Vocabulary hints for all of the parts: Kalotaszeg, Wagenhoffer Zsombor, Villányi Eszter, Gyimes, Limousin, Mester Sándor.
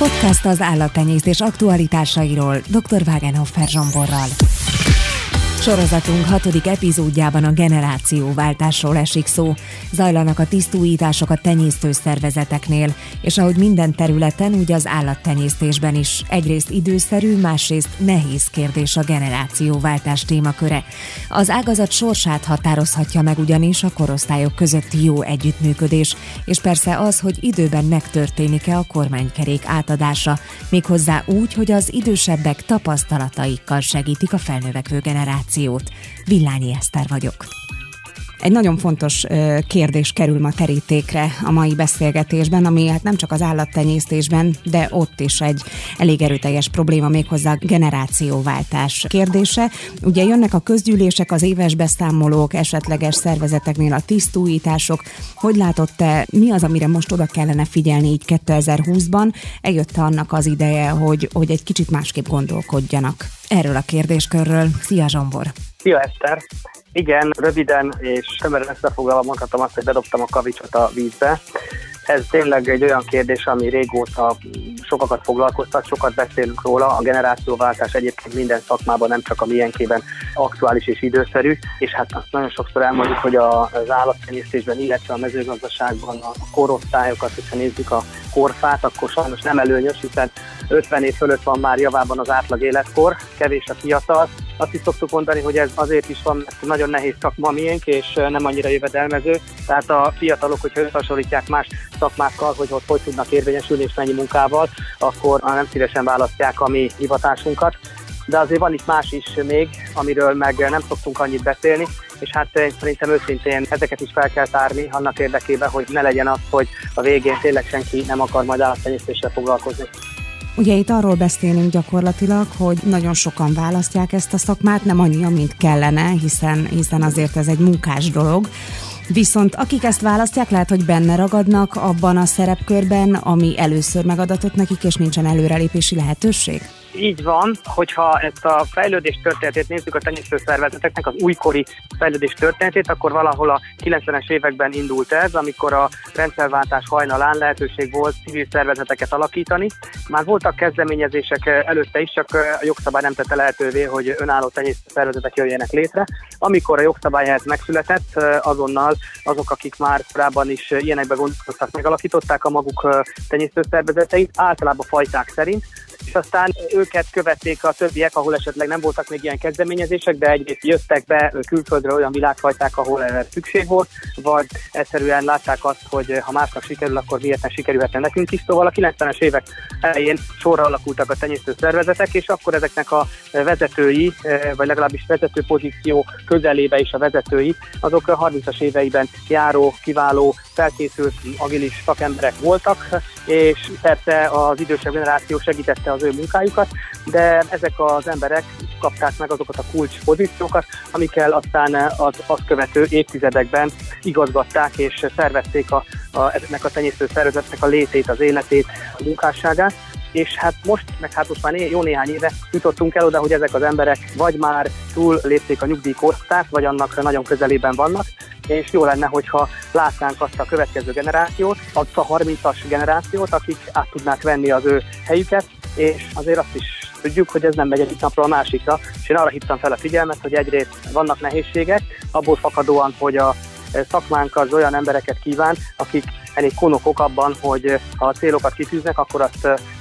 Podcast az állattenyésztés aktualitásairól dr. Wagenhoffer Zsomborral. Sorozatunk 6. epizódjában a generációváltásról esik szó. Zajlanak a tisztújítások a tenyésztő szervezeteknél, és ahogy minden területen, úgy az állattenyésztésben is. Egyrészt időszerű, másrészt nehéz kérdés a generációváltás témaköre. Az ágazat sorsát határozhatja meg ugyanis a korosztályok közötti jó együttműködés, és persze az, hogy időben megtörténik-e a kormánykerék átadása, méghozzá úgy, hogy az idősebbek tapasztalataikkal segítik a felnövekvő generációt. Villányi Eszter vagyok. Egy nagyon fontos kérdés kerül ma terítékre a mai beszélgetésben, ami hát nem csak az állattenyésztésben, de ott is egy elég erőteljes probléma, méghozzá a generációváltás kérdése. Ugye jönnek a közgyűlések, az éves beszámolók, esetleges szervezeteknél a tisztújítások. Hogy látott te, mi az, amire most oda kellene figyelni így 2020-ban? Eljött annak az ideje, hogy egy kicsit másképp gondolkodjanak erről a kérdéskörről. Szia Zsombor! Szia Eszter! Igen, röviden és tömören összefoglalva mondhatom azt, hogy bedobtam a kavicsot a vízbe. Ez tényleg egy olyan kérdés, ami régóta sokakat foglalkoztat, sokat beszélünk róla. A generációváltás egyébként minden szakmában, nem csak a miénkében aktuális és időszerű. És hát azt nagyon sokszor elmondjuk, hogy az állattenyésztésben, illetve a mezőgazdaságban a korosztályokat, hogyha nézzük a korfát, akkor sajnos nem előnyös, hiszen 50 év fölött van már javában az átlag életkor, kevés a fiatal. Azt is szoktuk mondani, hogy ez azért is van, mert nagyon nehéz szakma miénk, és nem annyira jövedelmező. Tehát a fiatalok, hogyha összehasonlítják más szakmákkal, hogy ott hogy tudnak érvényesülni és mennyi munkával, akkor nem szívesen választják a mi hivatásunkat. De azért van itt más is még, amiről meg nem szoktunk annyit beszélni, és hát szerintem őszintén ezeket is fel kell tárni annak érdekében, hogy ne legyen az, hogy a végén tényleg senki nem akar majd állattenyésztéssel foglalkozni. Ugye itt arról beszélünk gyakorlatilag, hogy nagyon sokan választják ezt a szakmát, nem annyira, mint kellene, hiszen azért ez egy munkás dolog. Viszont akik ezt választják, lehet, hogy benne ragadnak abban a szerepkörben, ami először megadatott nekik, és nincsen előrelépési lehetőség? Így van, hogyha ezt a fejlődés történetét nézzük a tenyésztő szervezeteknek, az újkori fejlődés történetét, akkor valahol a 90-es években indult ez, amikor a rendszerváltás hajnalán lehetőség volt civil szervezeteket alakítani. Már voltak kezdeményezések előtte is, csak a jogszabály nem tette lehetővé, hogy önálló tenyésztő szervezetek jöjjenek létre. Amikor a jogszabály megszületett, azonnal azok, akik már korábban is ilyenekbe gondolkoztak, megalakították a maguk tenyésztő szervezeteit, általában fajták szerint, és aztán őket követték a többiek, ahol esetleg nem voltak még ilyen kezdeményezések, de egyrészt jöttek be külföldről olyan világfajták, ahol erre szükség volt, vagy egyszerűen látták azt, hogy ha másnak sikerül, akkor miért ne sikerülhetne nekünk is. Szóval a 90-es évek elején sorra alakultak a tenyésztő szervezetek, és akkor ezeknek a vezetői, vagy legalábbis vezető pozíció közelébe is a vezetői, azok a 30-as éveiben járó, kiváló, felkészült, agilis szakemberek voltak, és persze az idősebb generáció segítette az ő munkájukat, de ezek az emberek kapták meg azokat a kulcspozíciókat, amikkel aztán az követő évtizedekben igazgatták és szervezték ennek a tenyésztő szervezetnek a létét, az életét, a munkásságát. És hát most már jó néhány éve jutottunk el oda, hogy ezek az emberek vagy már túl lépték a nyugdíjkorhatárt, vagy annak nagyon közelében vannak, és jó lenne, hogyha látnánk azt a következő generációt, azt a 30-as generációt, akik át tudnák venni az ő helyüket, és azért azt is tudjuk, hogy ez nem megy egyik napról a másikra, és én arra hívtam fel a figyelmet, hogy egyrészt vannak nehézségek, abból fakadóan, hogy a szakmánk az olyan embereket kíván, akik elég konokok abban, hogy ha a célokat kitűznek, akkor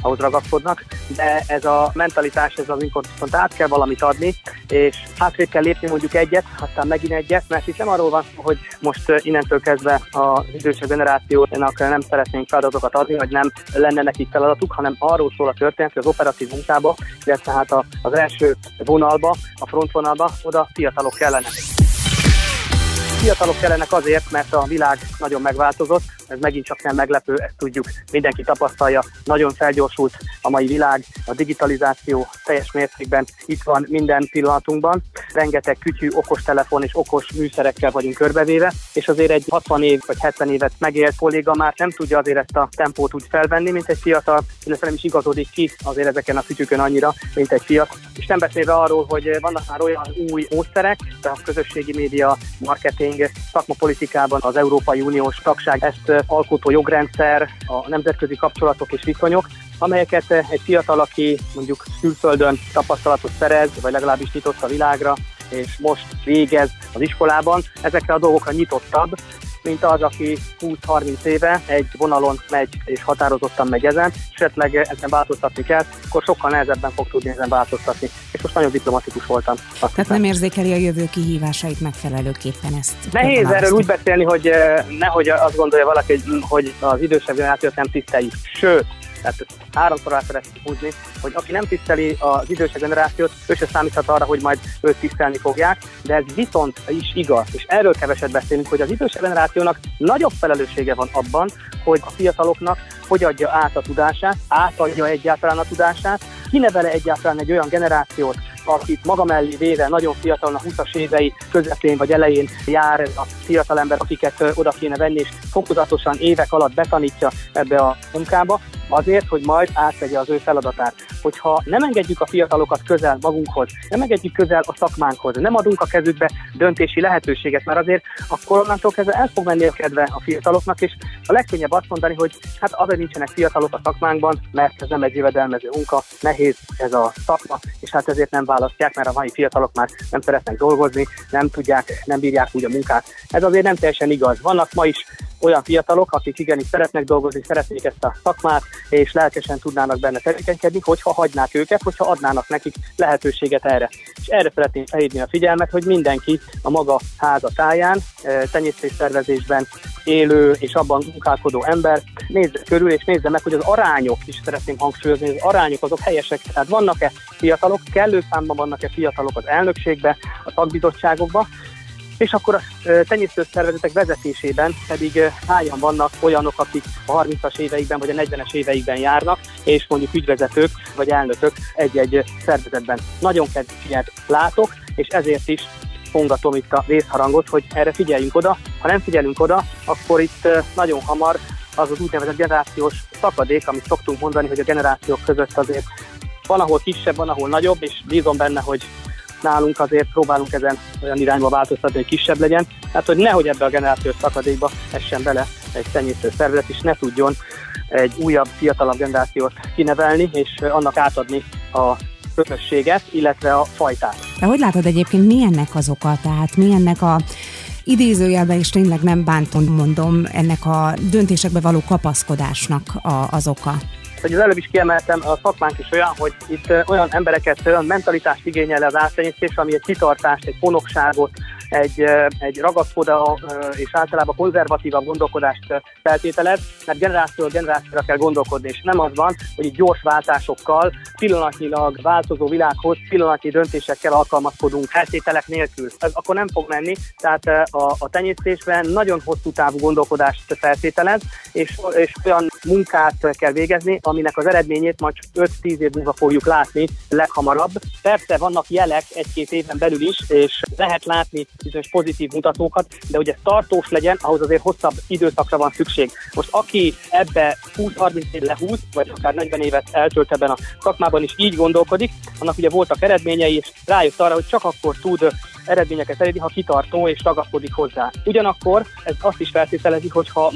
ahhoz ragaszkodnak, de ez a mentalitás, ez amikor viszont át kell valamit adni, és hátrébb kell lépni mondjuk egyet, aztán megint egyet, mert itt nem arról van, hogy most innentől kezdve az idősebb generációnak nem szeretnénk feladatokat adni, vagy nem lenne nekik feladatuk, hanem arról szól a történet, hogy az operatív munkába, illetve hát az első vonalba, a frontvonalba oda fiatalok kellenek. Fiatalok kellenek azért, mert a világ nagyon megváltozott, ez megint csak nem meglepő, ezt tudjuk, mindenki tapasztalja, nagyon felgyorsult a mai világ, a digitalizáció teljes mértékben itt van minden pillanatunkban, rengeteg kütyű, okostelefon és okos műszerekkel vagyunk körbevéve, és azért egy 60 év vagy 70 évet megélt kolléga már nem tudja azért ezt a tempót úgy felvenni, mint egy fiatal, illetve nem is igazodik ki azért ezeken a kütyükön annyira, mint egy fiatal. És nem beszélve arról, hogy vannak már olyan új módszerek, de a közösségi média, marketing, szakmapolitikában az Európai Uniós tagság, ezt alkotó jogrendszer, a nemzetközi kapcsolatok és viszonyok, amelyeket egy fiatal, aki mondjuk külföldön tapasztalatot szerez, vagy legalábbis nyitott a világra, és most végez az iskolában, ezekre a dolgokra nyitottabb, mint az, aki 20-30 éve egy vonalon megy és határozottan megy ezen, és esetleg ezen változtatni kell, akkor sokkal nehezebben fog tudni ezen változtatni. És most nagyon diplomatikus voltam. Tehát nem érzékeli a jövő kihívásait megfelelőképpen ezt? Nehéz erről úgy beszélni, hogy nehogy azt gondolja valaki, hogy az idősebb generációt nem tiszteljük. Sőt, tehát háromszor rá szeretnék húzni, hogy aki nem tiszteli az idősebb generációt, ő se számíthat arra, hogy majd őt tisztelni fogják, de ez viszont is igaz, és erről keveset beszélünk, hogy az idősebb generációnak nagyobb felelőssége van abban, hogy a fiataloknak hogy adja át a tudását, átadja egyáltalán a tudását, kinevele egyáltalán egy olyan generációt, akit maga mellé véve nagyon fiatalon a 20-as évei közepén vagy elején jár a fiatalember, akiket oda kéne venni, és fokozatosan évek alatt betanítja ebbe a munkába, azért, hogy majd átvegye az ő feladatát. Hogyha nem engedjük a fiatalokat közel magunkhoz, nem engedjük közel a szakmánkhoz, nem adunk a kezükbe döntési lehetőséget, mert azért akkor onnantól kezdve el fog menni a kedve a fiataloknak, és a legkönnyebb azt mondani, hogy hát azért nincsenek fiatalok a szakmánkban, mert ez nem egy jövedelmező munka, nehéz ez a szakma, és hát ezért nem választják, mert a mai fiatalok már nem szeretnek dolgozni, nem tudják, nem bírják úgy a munkát. Ez azért nem teljesen igaz. Vannak ma is olyan fiatalok, akik igenis szeretnek dolgozni, szeretnék ezt a szakmát, és lelkesen tudnának benne tevékenykedni, hogyha hagynák őket, hogyha adnának nekik lehetőséget erre. És erre szeretném felhívni a figyelmet, hogy mindenki a maga háza táján, tenyésztésszervezésben élő és abban munkálkodó ember nézze körül, és nézze meg, hogy az arányok, is szeretném hangsúlyozni, az arányok azok helyesek. Tehát vannak-e fiatalok, kellő számban vannak-e fiatalok az elnökségbe, a tagbizottságokba, és akkor a tenyésztőszervezetek vezetésében pedig hányan vannak olyanok, akik a 30-as éveikben vagy a 40-es éveikben járnak, és mondjuk ügyvezetők vagy elnökök egy-egy szervezetben. Nagyon kedvet látok, és ezért is mondatom itt a vészharangot, hogy erre figyeljünk oda. Ha nem figyelünk oda, akkor itt nagyon hamar az az úgynevezett generációs szakadék, amit szoktunk mondani, hogy a generációk között azért van, ahol kisebb, van, ahol nagyobb, és bízom benne, hogy nálunk azért próbálunk ezen olyan irányba változtatni, hogy kisebb legyen. Tehát, hogy nehogy ebbe a generációs szakadékba essen bele egy tenyésztő szervezet, és ne tudjon egy újabb, fiatalabb generációt kinevelni, és annak átadni a közösséget, illetve a fajtát. De hogy látod egyébként, mi ennek az oka? Tehát mi ennek a idézőjelben, és tényleg nem bántom mondom, ennek a döntésekbe való kapaszkodásnak az oka? Hogy az előbb is kiemeltem, a szakmánk is olyan, hogy itt olyan embereket, olyan mentalitást igényel az állattenyésztés, ami egy kitartást, egy ponokságot, egy ragaszkodó és általában konzervatívabb gondolkodást feltételez, mert generációra kell gondolkodni, és nem az van, hogy gyors váltásokkal, pillanatnyilag változó világhoz, pillanatnyi döntésekkel alkalmazkodunk, feltételek nélkül. Ez akkor nem fog menni, tehát a tenyésztésben nagyon hosszú távú gondolkodást feltételez, és olyan munkát kell végezni, aminek az eredményét majd 5-10 év múlva fogjuk látni leghamarabb. Persze vannak jelek egy-két éven belül is, és lehet látni bizonyos pozitív mutatókat, de hogy ez tartós legyen, ahhoz azért hosszabb időszakra van szükség. Most aki ebbe 20-30 év lehúz, vagy akár 40 évet eltölt ebben a szakmában is így gondolkodik, annak ugye voltak eredményei, és rájött arra, hogy csak akkor tud eredményeket elérni, ha kitartó és ragaszkodik hozzá. Ugyanakkor ez azt is feltételezi, hogy ha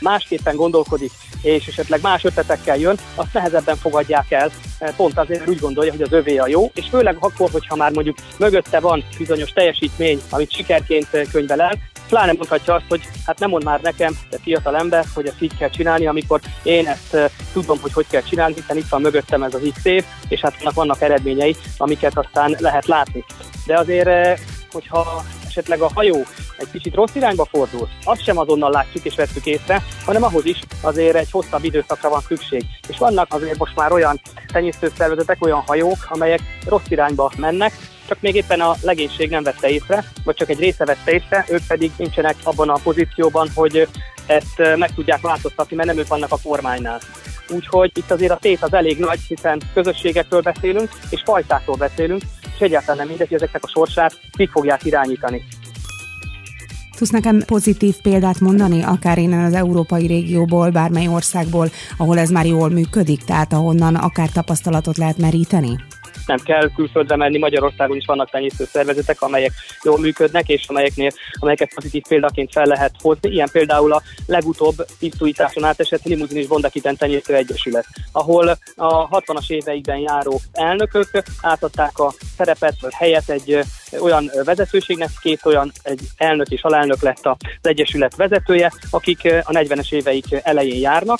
másképpen gondolkodik, és esetleg más ötletekkel jön, azt nehezebben fogadják el, pont azért úgy gondolja, hogy az övé a jó, és főleg akkor, hogyha már mondjuk mögötte van bizonyos teljesítmény, amit sikerként könyvel el, pláne mondhatja azt, hogy hát nem mond már nekem, te fiatal ember, hogy ezt így kell csinálni, amikor én ezt tudom, hogy kell csinálni, hiszen itt van mögöttem ez az X év, és hát vannak eredményei, amiket aztán lehet látni. De azért, hogyha esetleg a hajó egy kicsit rossz irányba fordul, azt sem azonnal látjuk és vettük észre, hanem ahhoz is azért egy hosszabb időszakra van szükség. És vannak azért most már olyan tenyésztőszervezetek, olyan hajók, amelyek rossz irányba mennek, csak még éppen a legénység nem vette észre, vagy csak egy része vette észre, ők pedig nincsenek abban a pozícióban, hogy ezt meg tudják változtatni, mert nem ők vannak a kormánynál. Úgyhogy itt azért a tét az elég nagy, hiszen közösségekről beszélünk, és fajtákról beszélünk, és egyáltalán nem mindegy, hogy ezeknek a sorsát kik fogják irányítani. Tudsz nekem pozitív példát mondani, akár innen az európai régióból, bármely országból, ahol ez már jól működik, tehát ahonnan akár tapasztalatot lehet meríteni? nem kell külföldre menni, Magyarországon is vannak tenyésztő szervezetek, amelyek jól működnek, és amelyeket pozitív példaként fel lehet hozni. Ilyen például a legutóbb tisztújításon átesett Limousin és Bondakiten tenyésztő egyesület, ahol a 60-as éveikben járó elnökök átadták a szerepet, vagy helyet egy olyan vezetőségnek, egy elnök és alelnök lett az egyesület vezetője, akik a 40-es éveik elején járnak,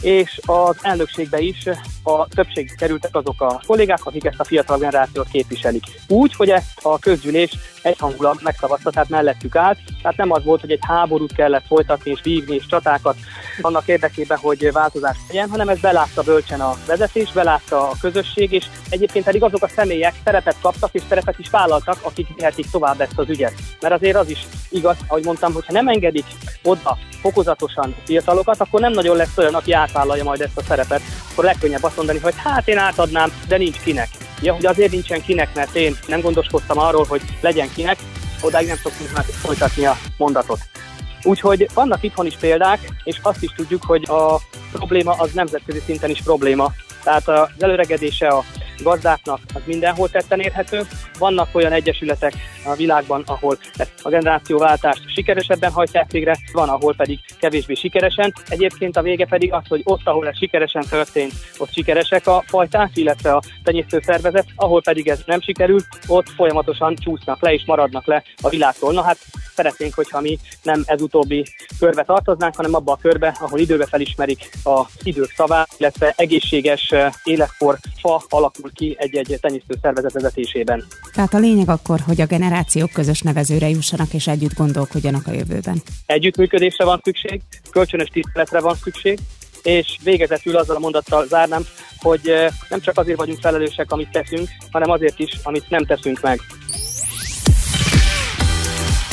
és az elnökségbe is a többségbe kerültek azok a kollégák, akik ezt a fiatal generációt képviselik. Úgy, hogy ezt a közgyűlés egyhangulag megszavazta, tehát mellettük állt, tehát nem az volt, hogy egy háborút kellett folytatni és vívni és csatákat annak érdekében, hogy változás legyen, hanem ez belátta bölcsen a vezetés, belátta a közösség, és egyébként pedig azok a személyek szerepet kaptak és szerepet is vállaltak, akik vihetik tovább ezt az ügyet. Mert azért az is igaz, ahogy mondtam, hogyha nem engedik oda fokozatosan fiatalokat, akkor nem nagyon lesz olyan, aki átvállalja majd ezt a szerepet, akkor legkönnyebb azt mondani, hogy hát én átadnám, de nincs kinek. Ja, hogy azért nincsen kinek, mert én nem gondoskodtam arról, hogy legyen kinek, odáig nem szoktunk már folytatni a mondatot. Úgyhogy vannak itthon is példák, és azt is tudjuk, hogy a probléma az nemzetközi szinten is probléma. Tehát az előregedése a gazdáknak az mindenhol tetten érhető. Vannak olyan egyesületek a világban, ahol ezt a generációváltást sikeresebben hajtják végre, van, ahol pedig kevésbé sikeresen. Egyébként a vége pedig az, hogy ott, ahol ez sikeresen történt, ott sikeresek a fajták, illetve a tenyésztőszervezet, ahol pedig ez nem sikerül, ott folyamatosan csúsznak le és maradnak le a világtól. Na hát szeretnénk, hogyha mi nem ez utóbbi körbe tartoznánk, hanem abba a körbe, ahol időbe felismerik az idők szavát, illetve egészséges életkor fa alakul ki egy-egy tenyésztő szervezet vezetésében. Tehát a lényeg akkor, hogy a generációk közös nevezőre jussanak és együtt gondolkodjanak a jövőben. Együttműködésre van szükség, kölcsönös tiszteletre van szükség, és végezetül azzal a mondattal zárnám, hogy nem csak azért vagyunk felelősek, amit teszünk, hanem azért is, amit nem teszünk meg.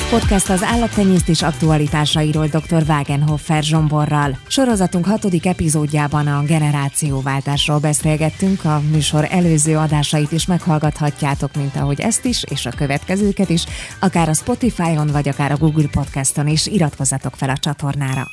Podcast az állattenyésztés aktualitásairól dr. Wagenhoffer Zsomborral. Sorozatunk 6. epizódjában a generációváltásról beszélgettünk, a műsor előző adásait is meghallgathatjátok, mint ahogy ezt is, és a következőket is, akár a Spotify-on, vagy akár a Google Podcast-on is, iratkozzatok fel a csatornára.